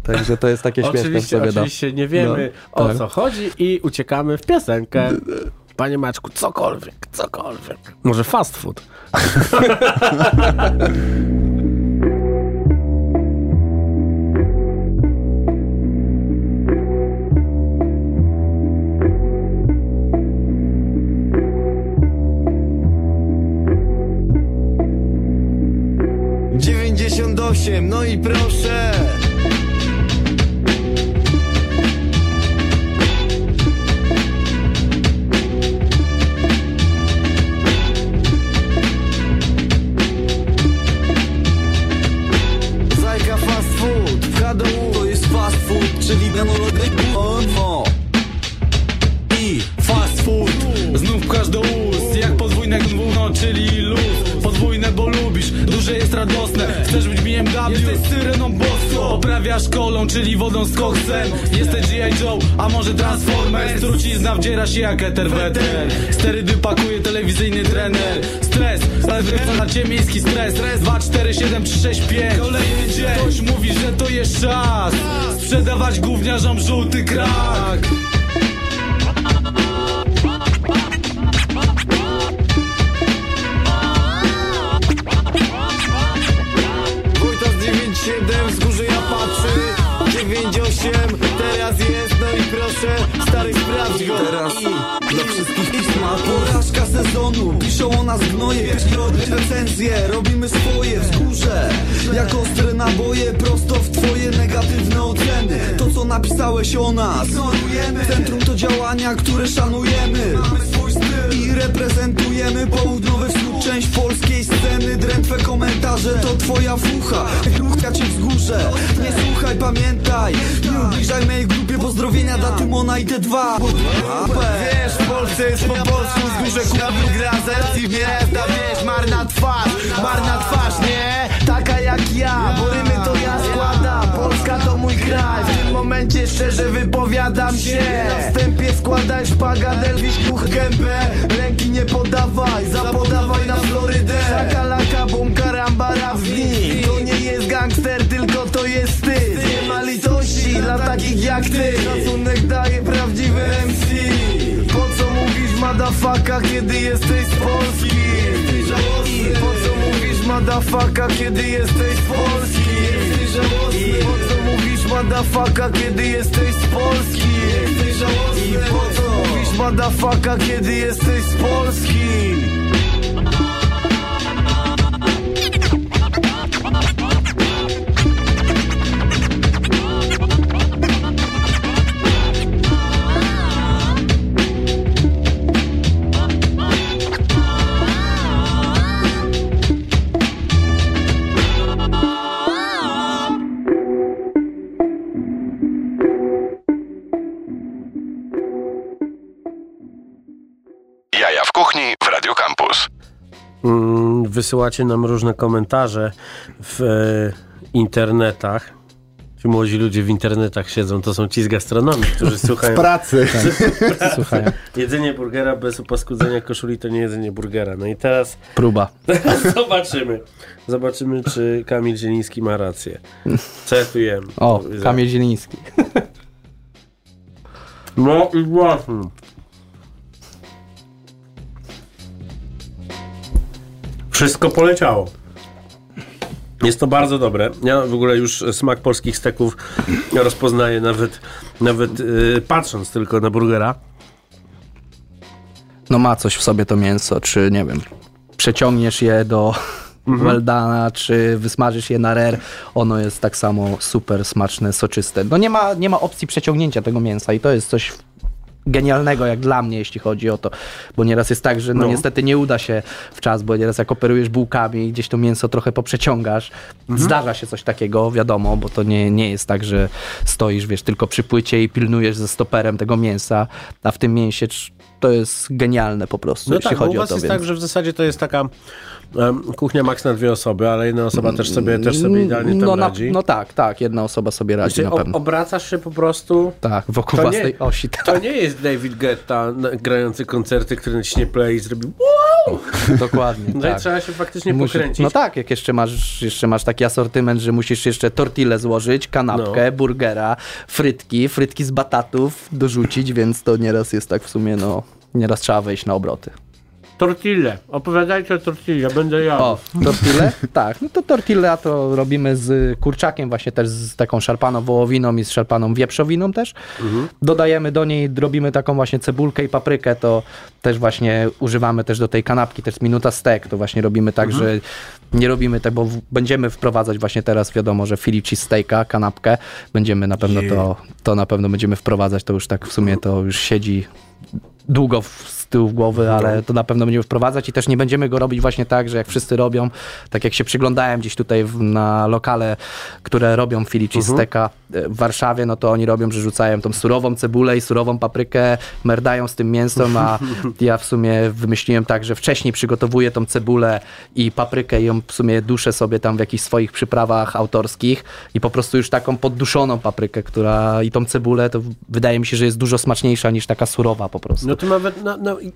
Także to jest takie śmieszne. Oczywiście nie wiemy, o co chodzi i uciekamy w piosenkę. Panie Maczku, cokolwiek. Może fast food. No i proszę. To jest fast food, czyli ten i fast food, znów pchasz do ust, jak podwójne gówno, czyli luz. Podwójne, bo lubisz, duże jest radosne. Chcesz być bijem W, jesteś syreną boską. Poprawiasz kolą, czyli wodą z koksem. Jesteś G.I. Joe, a może Transformers. Trucizna, wdziera się jak eterweter. Sterydy pakuje telewizyjny trener. Stres, zazwycza na ciebie miejski stres. 2, 4, 7 czy 6, 5. Kolejny dzień, ktoś mówi, że to jest czas sprzedawać gówniarzom żółty krak. Teraz jest, no i proszę, stary, sprawdź go. Teraz dla wszystkich pisma porażka. sezonu. Piszą o nas gnoje, wielokrotnie recenzje. Robimy swoje, wzgórze jak ostre naboje, prosto w twoje negatywne oceny. To co napisałeś o nas ignorujemy. Centrum to działania, które szanujemy. Mamy swój styl i reprezentujemy południowy wschód, część polskiej sceny. Drętwe komentarze to twoja fucha. Ruchka cię wzgórze, nie słuchaj, pamiętaj. Nie ubliżaj mojej grupie, pozdrowienia dla Tymona i T2. Wiesz, w Polsce jest po polsku, wzgórze kurwa gra z i ta wiesz, marna twarz, nie? Taka jak ja, bo rymy to ja składam. Polska to mój kraj, w tym momencie szczerze wypowiadam się. Na wstępie składaj szpagat, Elvis, puch gębę. Ręki nie podawaj, zapodawaj na Florydę. Szakalaka, bum, karamba, razni. To nie jest gangster, tylko to jest ty. Nie ma litości dla takich jak ty. Szacunek daje prawdziwy MC. Po co mówisz madafaka, kiedy jesteś z Polski? Po co mówisz madafaka, kiedy jesteś z Polski? Po co mówisz madafaka, kiedy jesteś z Polski? Po co mówisz madafaka, kiedy jesteś z Polski? W Radio Campus. Wysyłacie nam różne komentarze w internetach. Ci młodzi ludzie w internetach siedzą, to są ci z gastronomii, którzy słuchają. Z pracy. Tak. Słuchają. Jedzenie burgera bez opaskudzenia koszuli to nie jedzenie burgera. No i teraz... próba. Zobaczymy. Zobaczymy, czy Kamil Zieliński ma rację. Co ja tu jem? O, Kamil Zieliński. No i właśnie. Wszystko poleciało. Jest to bardzo dobre. Ja w ogóle już smak polskich steków rozpoznaję nawet patrząc tylko na burgera. No ma coś w sobie to mięso, czy nie wiem, przeciągniesz je do weldana, czy wysmażysz je na rer, ono jest tak samo super smaczne, soczyste. No nie ma opcji przeciągnięcia tego mięsa i to jest coś genialnego jak dla mnie, jeśli chodzi o to. Bo nieraz jest tak, że no niestety nie uda się w czas, bo nieraz jak operujesz bułkami i gdzieś to mięso trochę poprzeciągasz, zdarza się coś takiego, wiadomo, bo to nie jest tak, że stoisz, wiesz, tylko przy płycie i pilnujesz ze stoperem tego mięsa, a w tym mięsie to jest genialne po prostu, no jeśli tak, chodzi o to. No tak, u was jest tak, że w zasadzie to jest taka kuchnia maks na dwie osoby, ale jedna osoba też sobie idealnie tam radzi. No tak, jedna osoba sobie radzi na pewno. Obracasz się po prostu... Tak, wokół własnej osi. Tak. To nie jest David Guetta grający koncerty, który naciśnie play i zrobi wow! Dokładnie, no tak. I trzeba się faktycznie pokręcić. No tak, jak jeszcze masz taki asortyment, że musisz jeszcze tortillę złożyć, kanapkę, burgera, frytki z batatów dorzucić, więc to nieraz jest tak w sumie, no nieraz trzeba wejść na obroty. Tortille. Opowiadajcie o tortille, będę jadł. O, tortille? Tak, no to tortille to robimy z kurczakiem, właśnie też z taką szarpaną wołowiną i z szarpaną wieprzowiną też. Dodajemy do niej, robimy taką właśnie cebulkę i paprykę, to też właśnie używamy też do tej kanapki, też minuta stek, to właśnie robimy tak, że nie robimy tego, bo będziemy wprowadzać właśnie teraz, wiadomo, że Philly cheese steaka, kanapkę, będziemy na pewno to na pewno będziemy wprowadzać, to już tak w sumie to już siedzi długo z tyłu w głowy, ale to na pewno będziemy wprowadzać i też nie będziemy go robić właśnie tak, że jak wszyscy robią, tak jak się przyglądałem gdzieś tutaj na lokale, które robią Philly cheese steaka w Warszawie, no to oni robią, że rzucają tą surową cebulę i surową paprykę, merdają z tym mięsem, a ja w sumie wymyśliłem tak, że wcześniej przygotowuję tą cebulę i paprykę i ją w sumie duszę sobie tam w jakichś swoich przyprawach autorskich i po prostu już taką podduszoną paprykę, która i tą cebulę, to wydaje mi się, że jest dużo smaczniejsza niż taka surowa po prostu. No to nawet,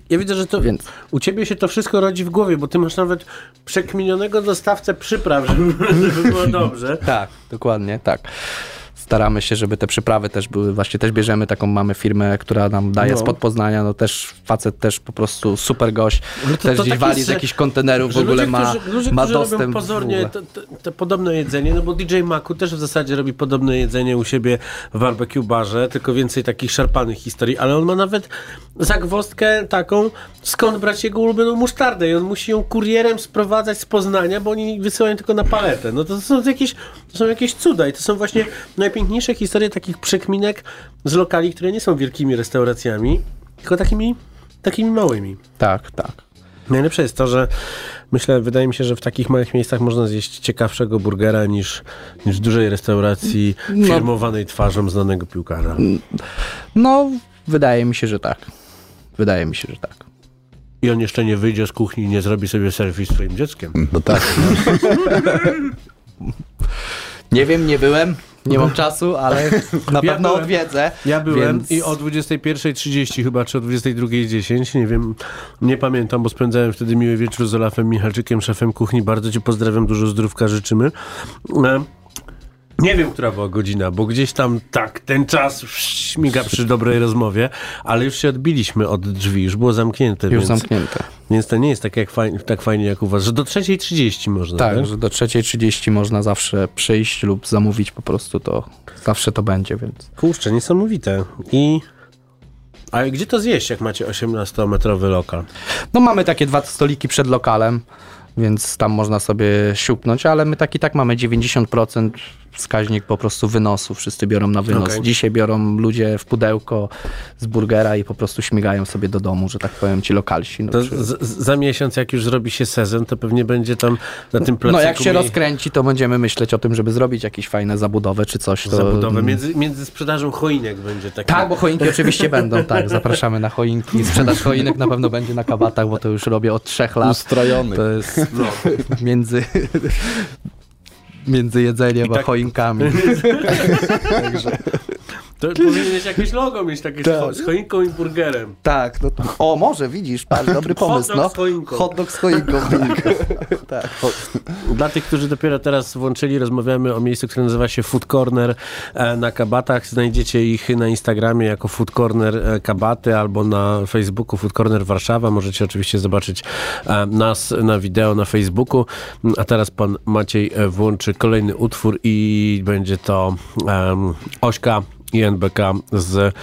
ja widzę, że to więc u ciebie się to wszystko rodzi w głowie, bo ty masz nawet przekminionego dostawcę przypraw, żeby było dobrze. Tak, dokładnie, tak. staramy się, żeby te przyprawy też były, właśnie też bierzemy taką, mamy firmę, która nam daje spod Poznania, no też facet też po prostu super gość, no to, też to gdzieś wali z jakichś kontenerów, w ogóle ma dostęp. Robią pozornie te podobne jedzenie, no bo DJ Maku też w zasadzie robi podobne jedzenie u siebie w barbecue barze, tylko więcej takich szarpanych historii, ale on ma nawet zagwozdkę taką, skąd brać jego ulubioną musztardę i on musi ją kurierem sprowadzać z Poznania, bo oni wysyłają tylko na paletę. No to są jakieś cuda i to są właśnie najpiękniejsze historie takich przekminek z lokali, które nie są wielkimi restauracjami, tylko takimi małymi. Tak, tak. Najlepsze jest to, że wydaje mi się, że w takich małych miejscach można zjeść ciekawszego burgera niż w dużej restauracji firmowanej twarzą znanego piłkarza. No, wydaje mi się, że tak. Wydaje mi się, że tak. I on jeszcze nie wyjdzie z kuchni i nie zrobi sobie selfie z swoim dzieckiem. No tak. Nie wiem, nie byłem. Nie mam czasu, ale na pewno odwiedzę. Ja byłem więc... i o 21.30 chyba, czy o 22.10, nie wiem, nie pamiętam, bo spędzałem wtedy miły wieczór z Olafem Michalczykiem, szefem kuchni. Bardzo cię pozdrawiam, dużo zdrówka życzymy. Nie wiem, która była godzina, bo gdzieś tam tak, ten czas śmiga przy dobrej rozmowie, ale już się odbiliśmy od drzwi, już było zamknięte. Więc to nie jest tak fajnie jak u was, że do 3.30 można. Tak, że do 3.30 można zawsze przyjść lub zamówić po prostu to. Zawsze to będzie, więc... Kurczę, niesamowite. A gdzie to zjeść, jak macie 18-metrowy lokal? No mamy takie dwa stoliki przed lokalem, więc tam można sobie siupnąć, ale my tak i tak mamy 90% wskaźnik po prostu wynosu. Wszyscy biorą na wynos. Okay. Dzisiaj biorą ludzie w pudełko z burgera i po prostu śmigają sobie do domu, że tak powiem, ci lokalsi. No, za miesiąc, jak już zrobi się sezon, to pewnie będzie tam na tym placu. No jak się rozkręci, to będziemy myśleć o tym, żeby zrobić jakieś fajne zabudowy czy coś. To... Zabudowę między sprzedażą choinek będzie tak. Tak, bo choinki oczywiście będą, tak. Zapraszamy na choinki. Sprzedaż choinek na pewno będzie na Kabatach, bo to już robię od 3 lat. Ustrojony. To jest między jedzeniem a choinkami. Także. To powinieneś jakieś logo mieć takie z choinką i burgerem. Tak. No to... O, może widzisz, dobry pomysł. Hot dog z choinką. Tak. Dla tych, którzy dopiero teraz włączyli, rozmawiamy o miejscu, które nazywa się Food Corner na Kabatach. Znajdziecie ich na Instagramie jako Food Corner Kabaty albo na Facebooku Food Corner Warszawa. Możecie oczywiście zobaczyć nas na wideo na Facebooku. A teraz pan Maciej włączy kolejny utwór i będzie to Ośka i NBK z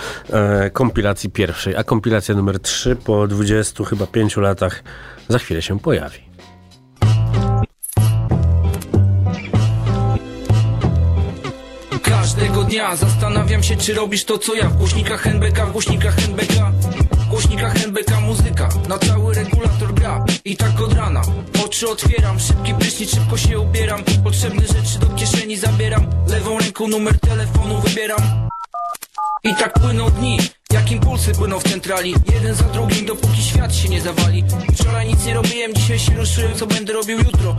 kompilacji pierwszej, a kompilacja numer 3 po 20 chyba 5 latach za chwilę się pojawi. Każdego dnia zastanawiam się, czy robisz to, co ja. W głośnikach NBK, w głośnikach NBK, w głośnikach NBK muzyka, na cały regulator gra i tak od rana. Oczy otwieram, szybki prysznic, szybko się ubieram, potrzebne rzeczy do kieszeni zabieram, lewą ręką numer telefonu wybieram. I tak płyną dni, jak impulsy płyną w centrali, jeden za drugim, dopóki świat się nie zawali. Wczoraj nic nie robiłem, dzisiaj się ruszyłem, co będę robił jutro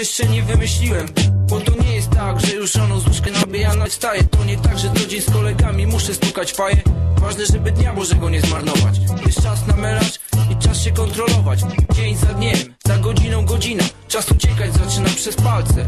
jeszcze nie wymyśliłem, bo to nie jest tak, że już rano z łóżka nabijana wstaję. To nie tak, że co dzień z kolegami muszę stukać faję. Ważne, żeby dnia Bożego nie zmarnować. Jest czas na melarz i czas się kontrolować. Dzień za dniem, za godziną godzina. Czas uciekać zaczyna przez palce,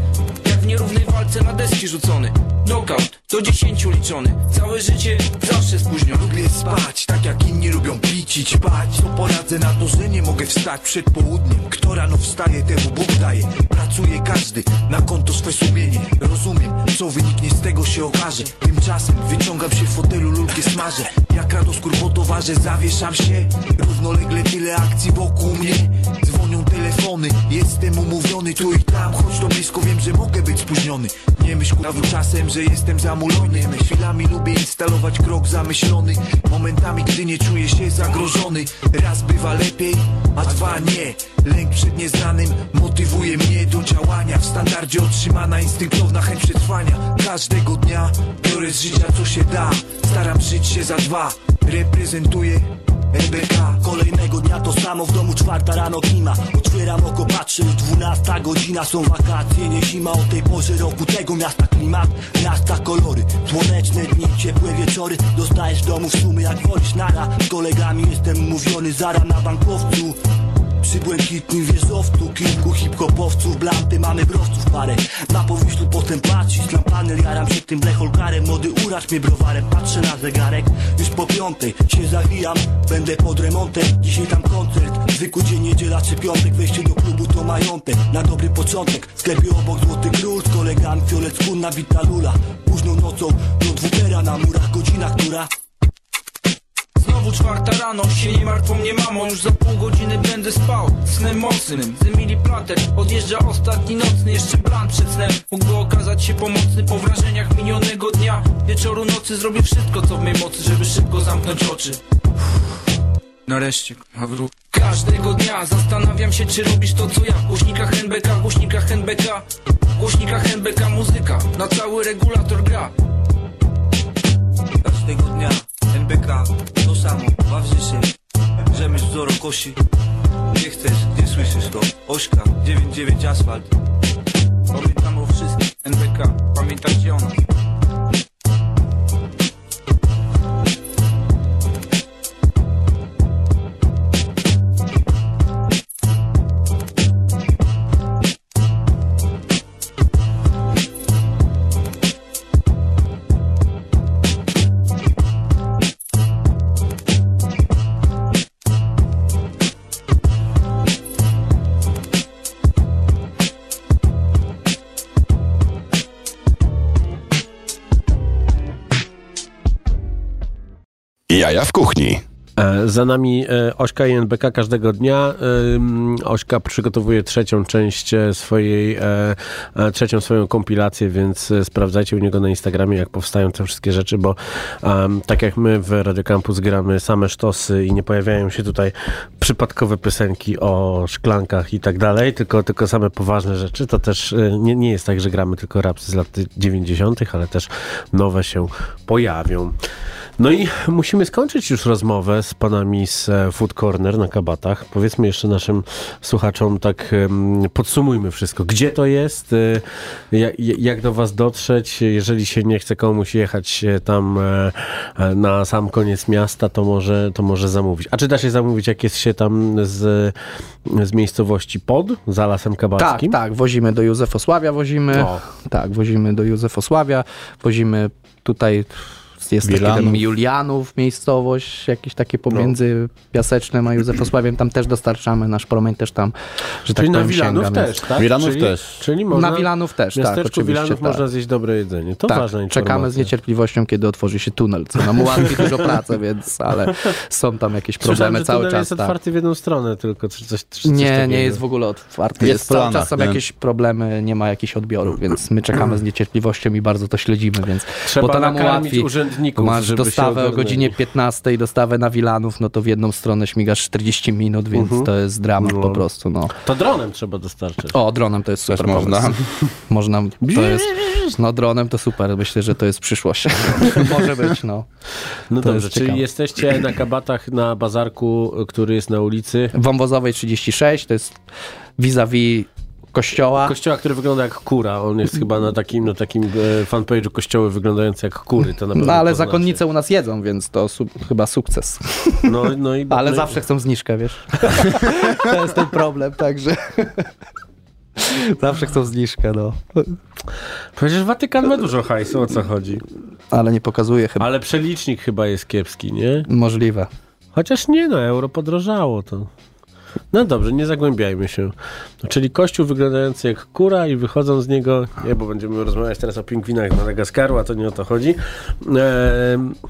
jak w nierównej walce na deski rzucony. Knockout, do 10 liczony. Całe życie zawsze spóźnione. Lubię spać, tak jak inni lubią pić i ćpać. To poradzę na to, że nie mogę wstać przed południem. Kto rano wstaje, temu Bóg daje. Pracuje każdy, na konto swe sumienie. Rozumiem, co wyniknie z tego się okaże. Tymczasem wyciągam się w fotelu, lulkę smażę. Jak rano skurwo towarze, zawieszam się. Równolegle tyle akcji wokół mnie. Dzwonią telefony, jestem umówiony tu i tam. Choć to blisko, wiem, że mogę być spóźniony. Nie myśl nawet czasem, że jestem zamulony. Chwilami lubię instalować krok zamyślony. Momentami, gdy nie czuję się zagrożony. Raz bywa lepiej, a dwa nie. Lęk przed nieznanym motywuje mnie do działania. W standardzie otrzymana instynktowna chęć przetrwania. Każdego dnia biorę z życia co się da. Staram żyć się za dwa. Reprezentuję NBK. Kolejnego dnia to samo, w domu 4 rano klima. Otwieram oko, patrzę, już 12 godzina. Są wakacje, nie zima, o tej porze roku. Tego miasta klimat, miasta kolory. Słoneczne dni, ciepłe wieczory. Dostajesz w domu w sumie jak wolisz, nara. Z kolegami jestem umówiony, zara na bankowcu. Przybłękitny wieżowcu, kilku hip-hopowców, blampy, mamy browców parę. Na powiślu potem płaci, slam panel, jaram się tym blecholkarem. Młody uracz mnie browarem, patrzę na zegarek. Już po 5:00 się zawijam, będę pod remontem. Dzisiaj tam koncert, zwykły dzień, niedziela czy piątek. Wejście do klubu to majątek, na dobry początek. W sklepie obok Złoty Król z kolegami, Fiolet Skórna, Wita Lula. Późną nocą do 2:00 na murach, godzina, która... Znowu 4:00 rano, się nie martw o mnie mamo. Już za pół godziny będę spał, snem mocnym z Emilii Plater. Odjeżdża ostatni nocny, jeszcze plan przed snem. Mógłby okazać się pomocny po wrażeniach minionego dnia. Wieczoru nocy zrobię wszystko co w mej mocy, żeby szybko zamknąć oczy. Nareszcie, Hawru. Każdego dnia zastanawiam się, czy robisz to co ja. W głośnikach NBK, muzyka. Na cały regulator gra. Każdego dnia NBK, to samo, bawcie się, rzemysł wzoru kosi. Nie chcesz, nie słyszysz to, Ośka, 99 asfalt. Pamiętam o wszystkim, NBK, pamiętajcie o nas. Jaja w kuchni. Za nami Ośka i NBK każdego dnia. Ośka przygotowuje trzecią swoją kompilację, więc sprawdzajcie u niego na Instagramie, jak powstają te wszystkie rzeczy, bo tak jak my w Radio Campus gramy same sztosy i nie pojawiają się tutaj przypadkowe piosenki o szklankach i tak dalej, tylko same poważne rzeczy, to też nie jest tak, że gramy tylko rapsy z lat 90., ale też nowe się pojawią. No i musimy skończyć już rozmowę z panami z Food Corner na Kabatach. Powiedzmy jeszcze naszym słuchaczom, tak podsumujmy wszystko. Gdzie to jest? Jak do was dotrzeć? Jeżeli się nie chce komuś jechać tam na sam koniec miasta, to może zamówić. A czy da się zamówić, jak jest się tam z miejscowości pod, za Lasem Kabackim? Tak, wozimy do Józefosławia, wozimy tutaj... Jest Wilanów. Taki tam Julianów, miejscowość, jakieś takie pomiędzy Piasecznem a Józefosławiem, tam też dostarczamy, nasz promień też tam, że czyli tak na tam Wilanów sięga, też, więc... tak? Wilanów czyli, też. Czyli można, na Wilanów też, tak, oczywiście. Wilanów można zjeść dobre jedzenie, to tak, ważna informacja. Czekamy z niecierpliwością, kiedy otworzy się tunel, co nam ułatwi dużo pracy, więc, ale są tam jakieś problemy. Słyszałem, że cały czas. Tunel jest otwarty w jedną stronę tylko, czy coś nie jest w ogóle otwarty, jest cały czas są jakieś problemy, nie ma jakichś odbiorów, więc my czekamy z niecierpliwością i bardzo to śledzimy, więc, bo to nam ułatwi. Masz dostawę o godzinie 15 i dostawę na Wilanów, no to w jedną stronę śmigasz 40 minut, więc to jest dramat po prostu. No. To dronem trzeba dostarczyć. O, dronem to jest super. Można. To jest, no dronem to super, myślę, że to jest przyszłość. Może być, no. No to dobrze, czyli jesteście na Kabatach na bazarku, który jest na ulicy? Wąwozowej 36, to jest vis-a-vis Kościoła, który wygląda jak kura. On jest chyba na takim fanpage'u kościoły wyglądające jak kury. To na pewno ale zakonnice u nas jedzą, więc to chyba sukces. Ale zawsze chcą zniżkę, wiesz. To jest ten problem, także... Zawsze chcą zniżkę, no. Przecież Watykan ma dużo hajsu, o co chodzi. Ale nie pokazuje chyba. Ale przelicznik chyba jest kiepski, nie? Możliwe. Chociaż nie, euro podrożało to. No dobrze, nie zagłębiajmy się. Czyli kościół wyglądający jak kura i wychodzą z niego, bo będziemy rozmawiać teraz o pingwinach z Madagaskaru, a to nie o to chodzi.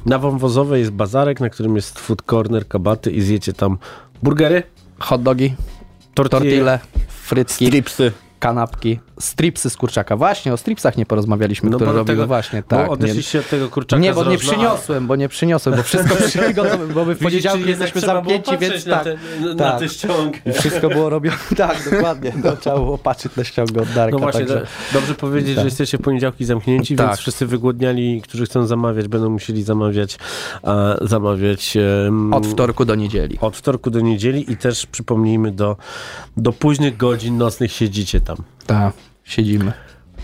Na Wąwozowej jest bazarek, na którym jest Food Corner Kabaty i zjecie tam burgery, hot dogi, tortille, frytki, stripsy, kanapki, stripsy z kurczaka. Właśnie, o stripsach nie porozmawialiśmy, które robił właśnie, tak. Odeszliście od tego kurczaka z rożna. Bo nie przyniosłem, bo wszystko przygotowałem, bo my w poniedziałek jesteśmy zamknięci, więc tak. Na tę ściągę. Wszystko było robione, tak, dokładnie. Trzeba było patrzeć na ściągę od Darka. No właśnie, także, dobrze powiedzieć, że jesteście w poniedziałki zamknięci, więc wszyscy wygłodniali, którzy chcą zamawiać, będą musieli zamawiać... od wtorku do niedzieli. I też przypomnijmy, do późnych godzin nocnych siedzicie tam. Tak, siedzimy.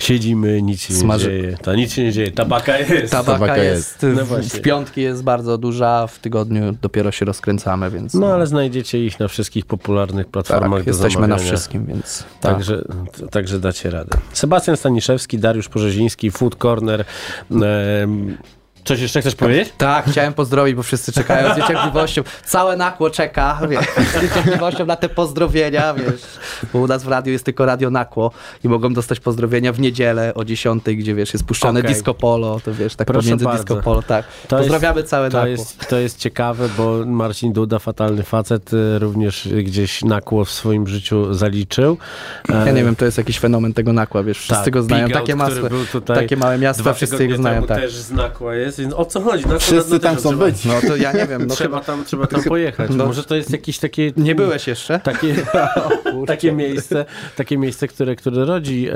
siedzimy, nic się nie dzieje. To nic się nie dzieje, tabaka jest. Tabaka jest. No w piątki jest bardzo duża, w tygodniu dopiero się rozkręcamy, więc... No ale znajdziecie ich na wszystkich popularnych platformach do jesteśmy zamawiania. Na wszystkim, więc... Także dacie radę. Sebastian Staniszewski, Dariusz Porzeziński, Food Corner... Coś jeszcze chcesz powiedzieć? Tak, chciałem pozdrowić, bo wszyscy czekają z niecierpliwością. Całe nakło czeka, wiesz, z niecierpliwością na te pozdrowienia, wiesz. Bo u nas w radiu jest tylko radio nakło i mogą dostać pozdrowienia w niedzielę o 10, gdzie wiesz, jest puszczane disco polo, to wiesz, tak proszę pomiędzy bardzo. Disco polo, tak. To pozdrawiamy jest, całe nakło. To jest ciekawe, bo Marcin Duda, fatalny facet, również gdzieś nakło w swoim życiu zaliczył. Ja nie wiem, to jest jakiś fenomen tego nakła, wiesz, wszyscy go znają. Takie małe miasta, wszyscy go znają, tak. Też z nakła jest. O co chodzi? No, wszyscy tam chcą być. No to ja nie wiem. No trzeba tam pojechać. No. Może to jest jakieś takie... Nie byłeś jeszcze? Takie miejsce, które rodzi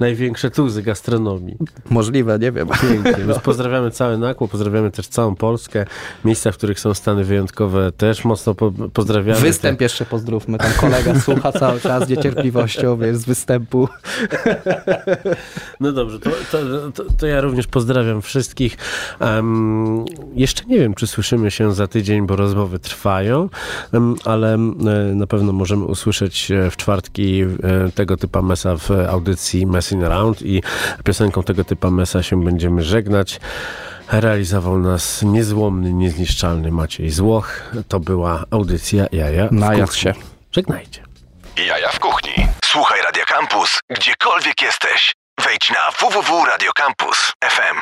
największe tuzy gastronomii. Możliwe, nie wiem. Pięknie. No. Pozdrawiamy całe nakło, pozdrawiamy też całą Polskę. Miejsca, w których są stany wyjątkowe też mocno pozdrawiamy. Występ jeszcze pozdrówmy. Tam kolega słucha cały czas z niecierpliwością, wiesz, z występu. No dobrze, to ja również pozdrawiam wszystkich. Jeszcze nie wiem, czy słyszymy się za tydzień, bo rozmowy trwają, ale na pewno możemy usłyszeć w czwartki tego typa mesa w audycji Messing Around i piosenką tego typa mesa się będziemy żegnać. Realizował nas niezłomny, niezniszczalny Maciej Złoch. To była audycja Jaja w Kuchni. Żegnajcie. Jaja w Kuchni. Słuchaj Radio Campus, gdziekolwiek jesteś. Wejdź na www.radiocampus.fm.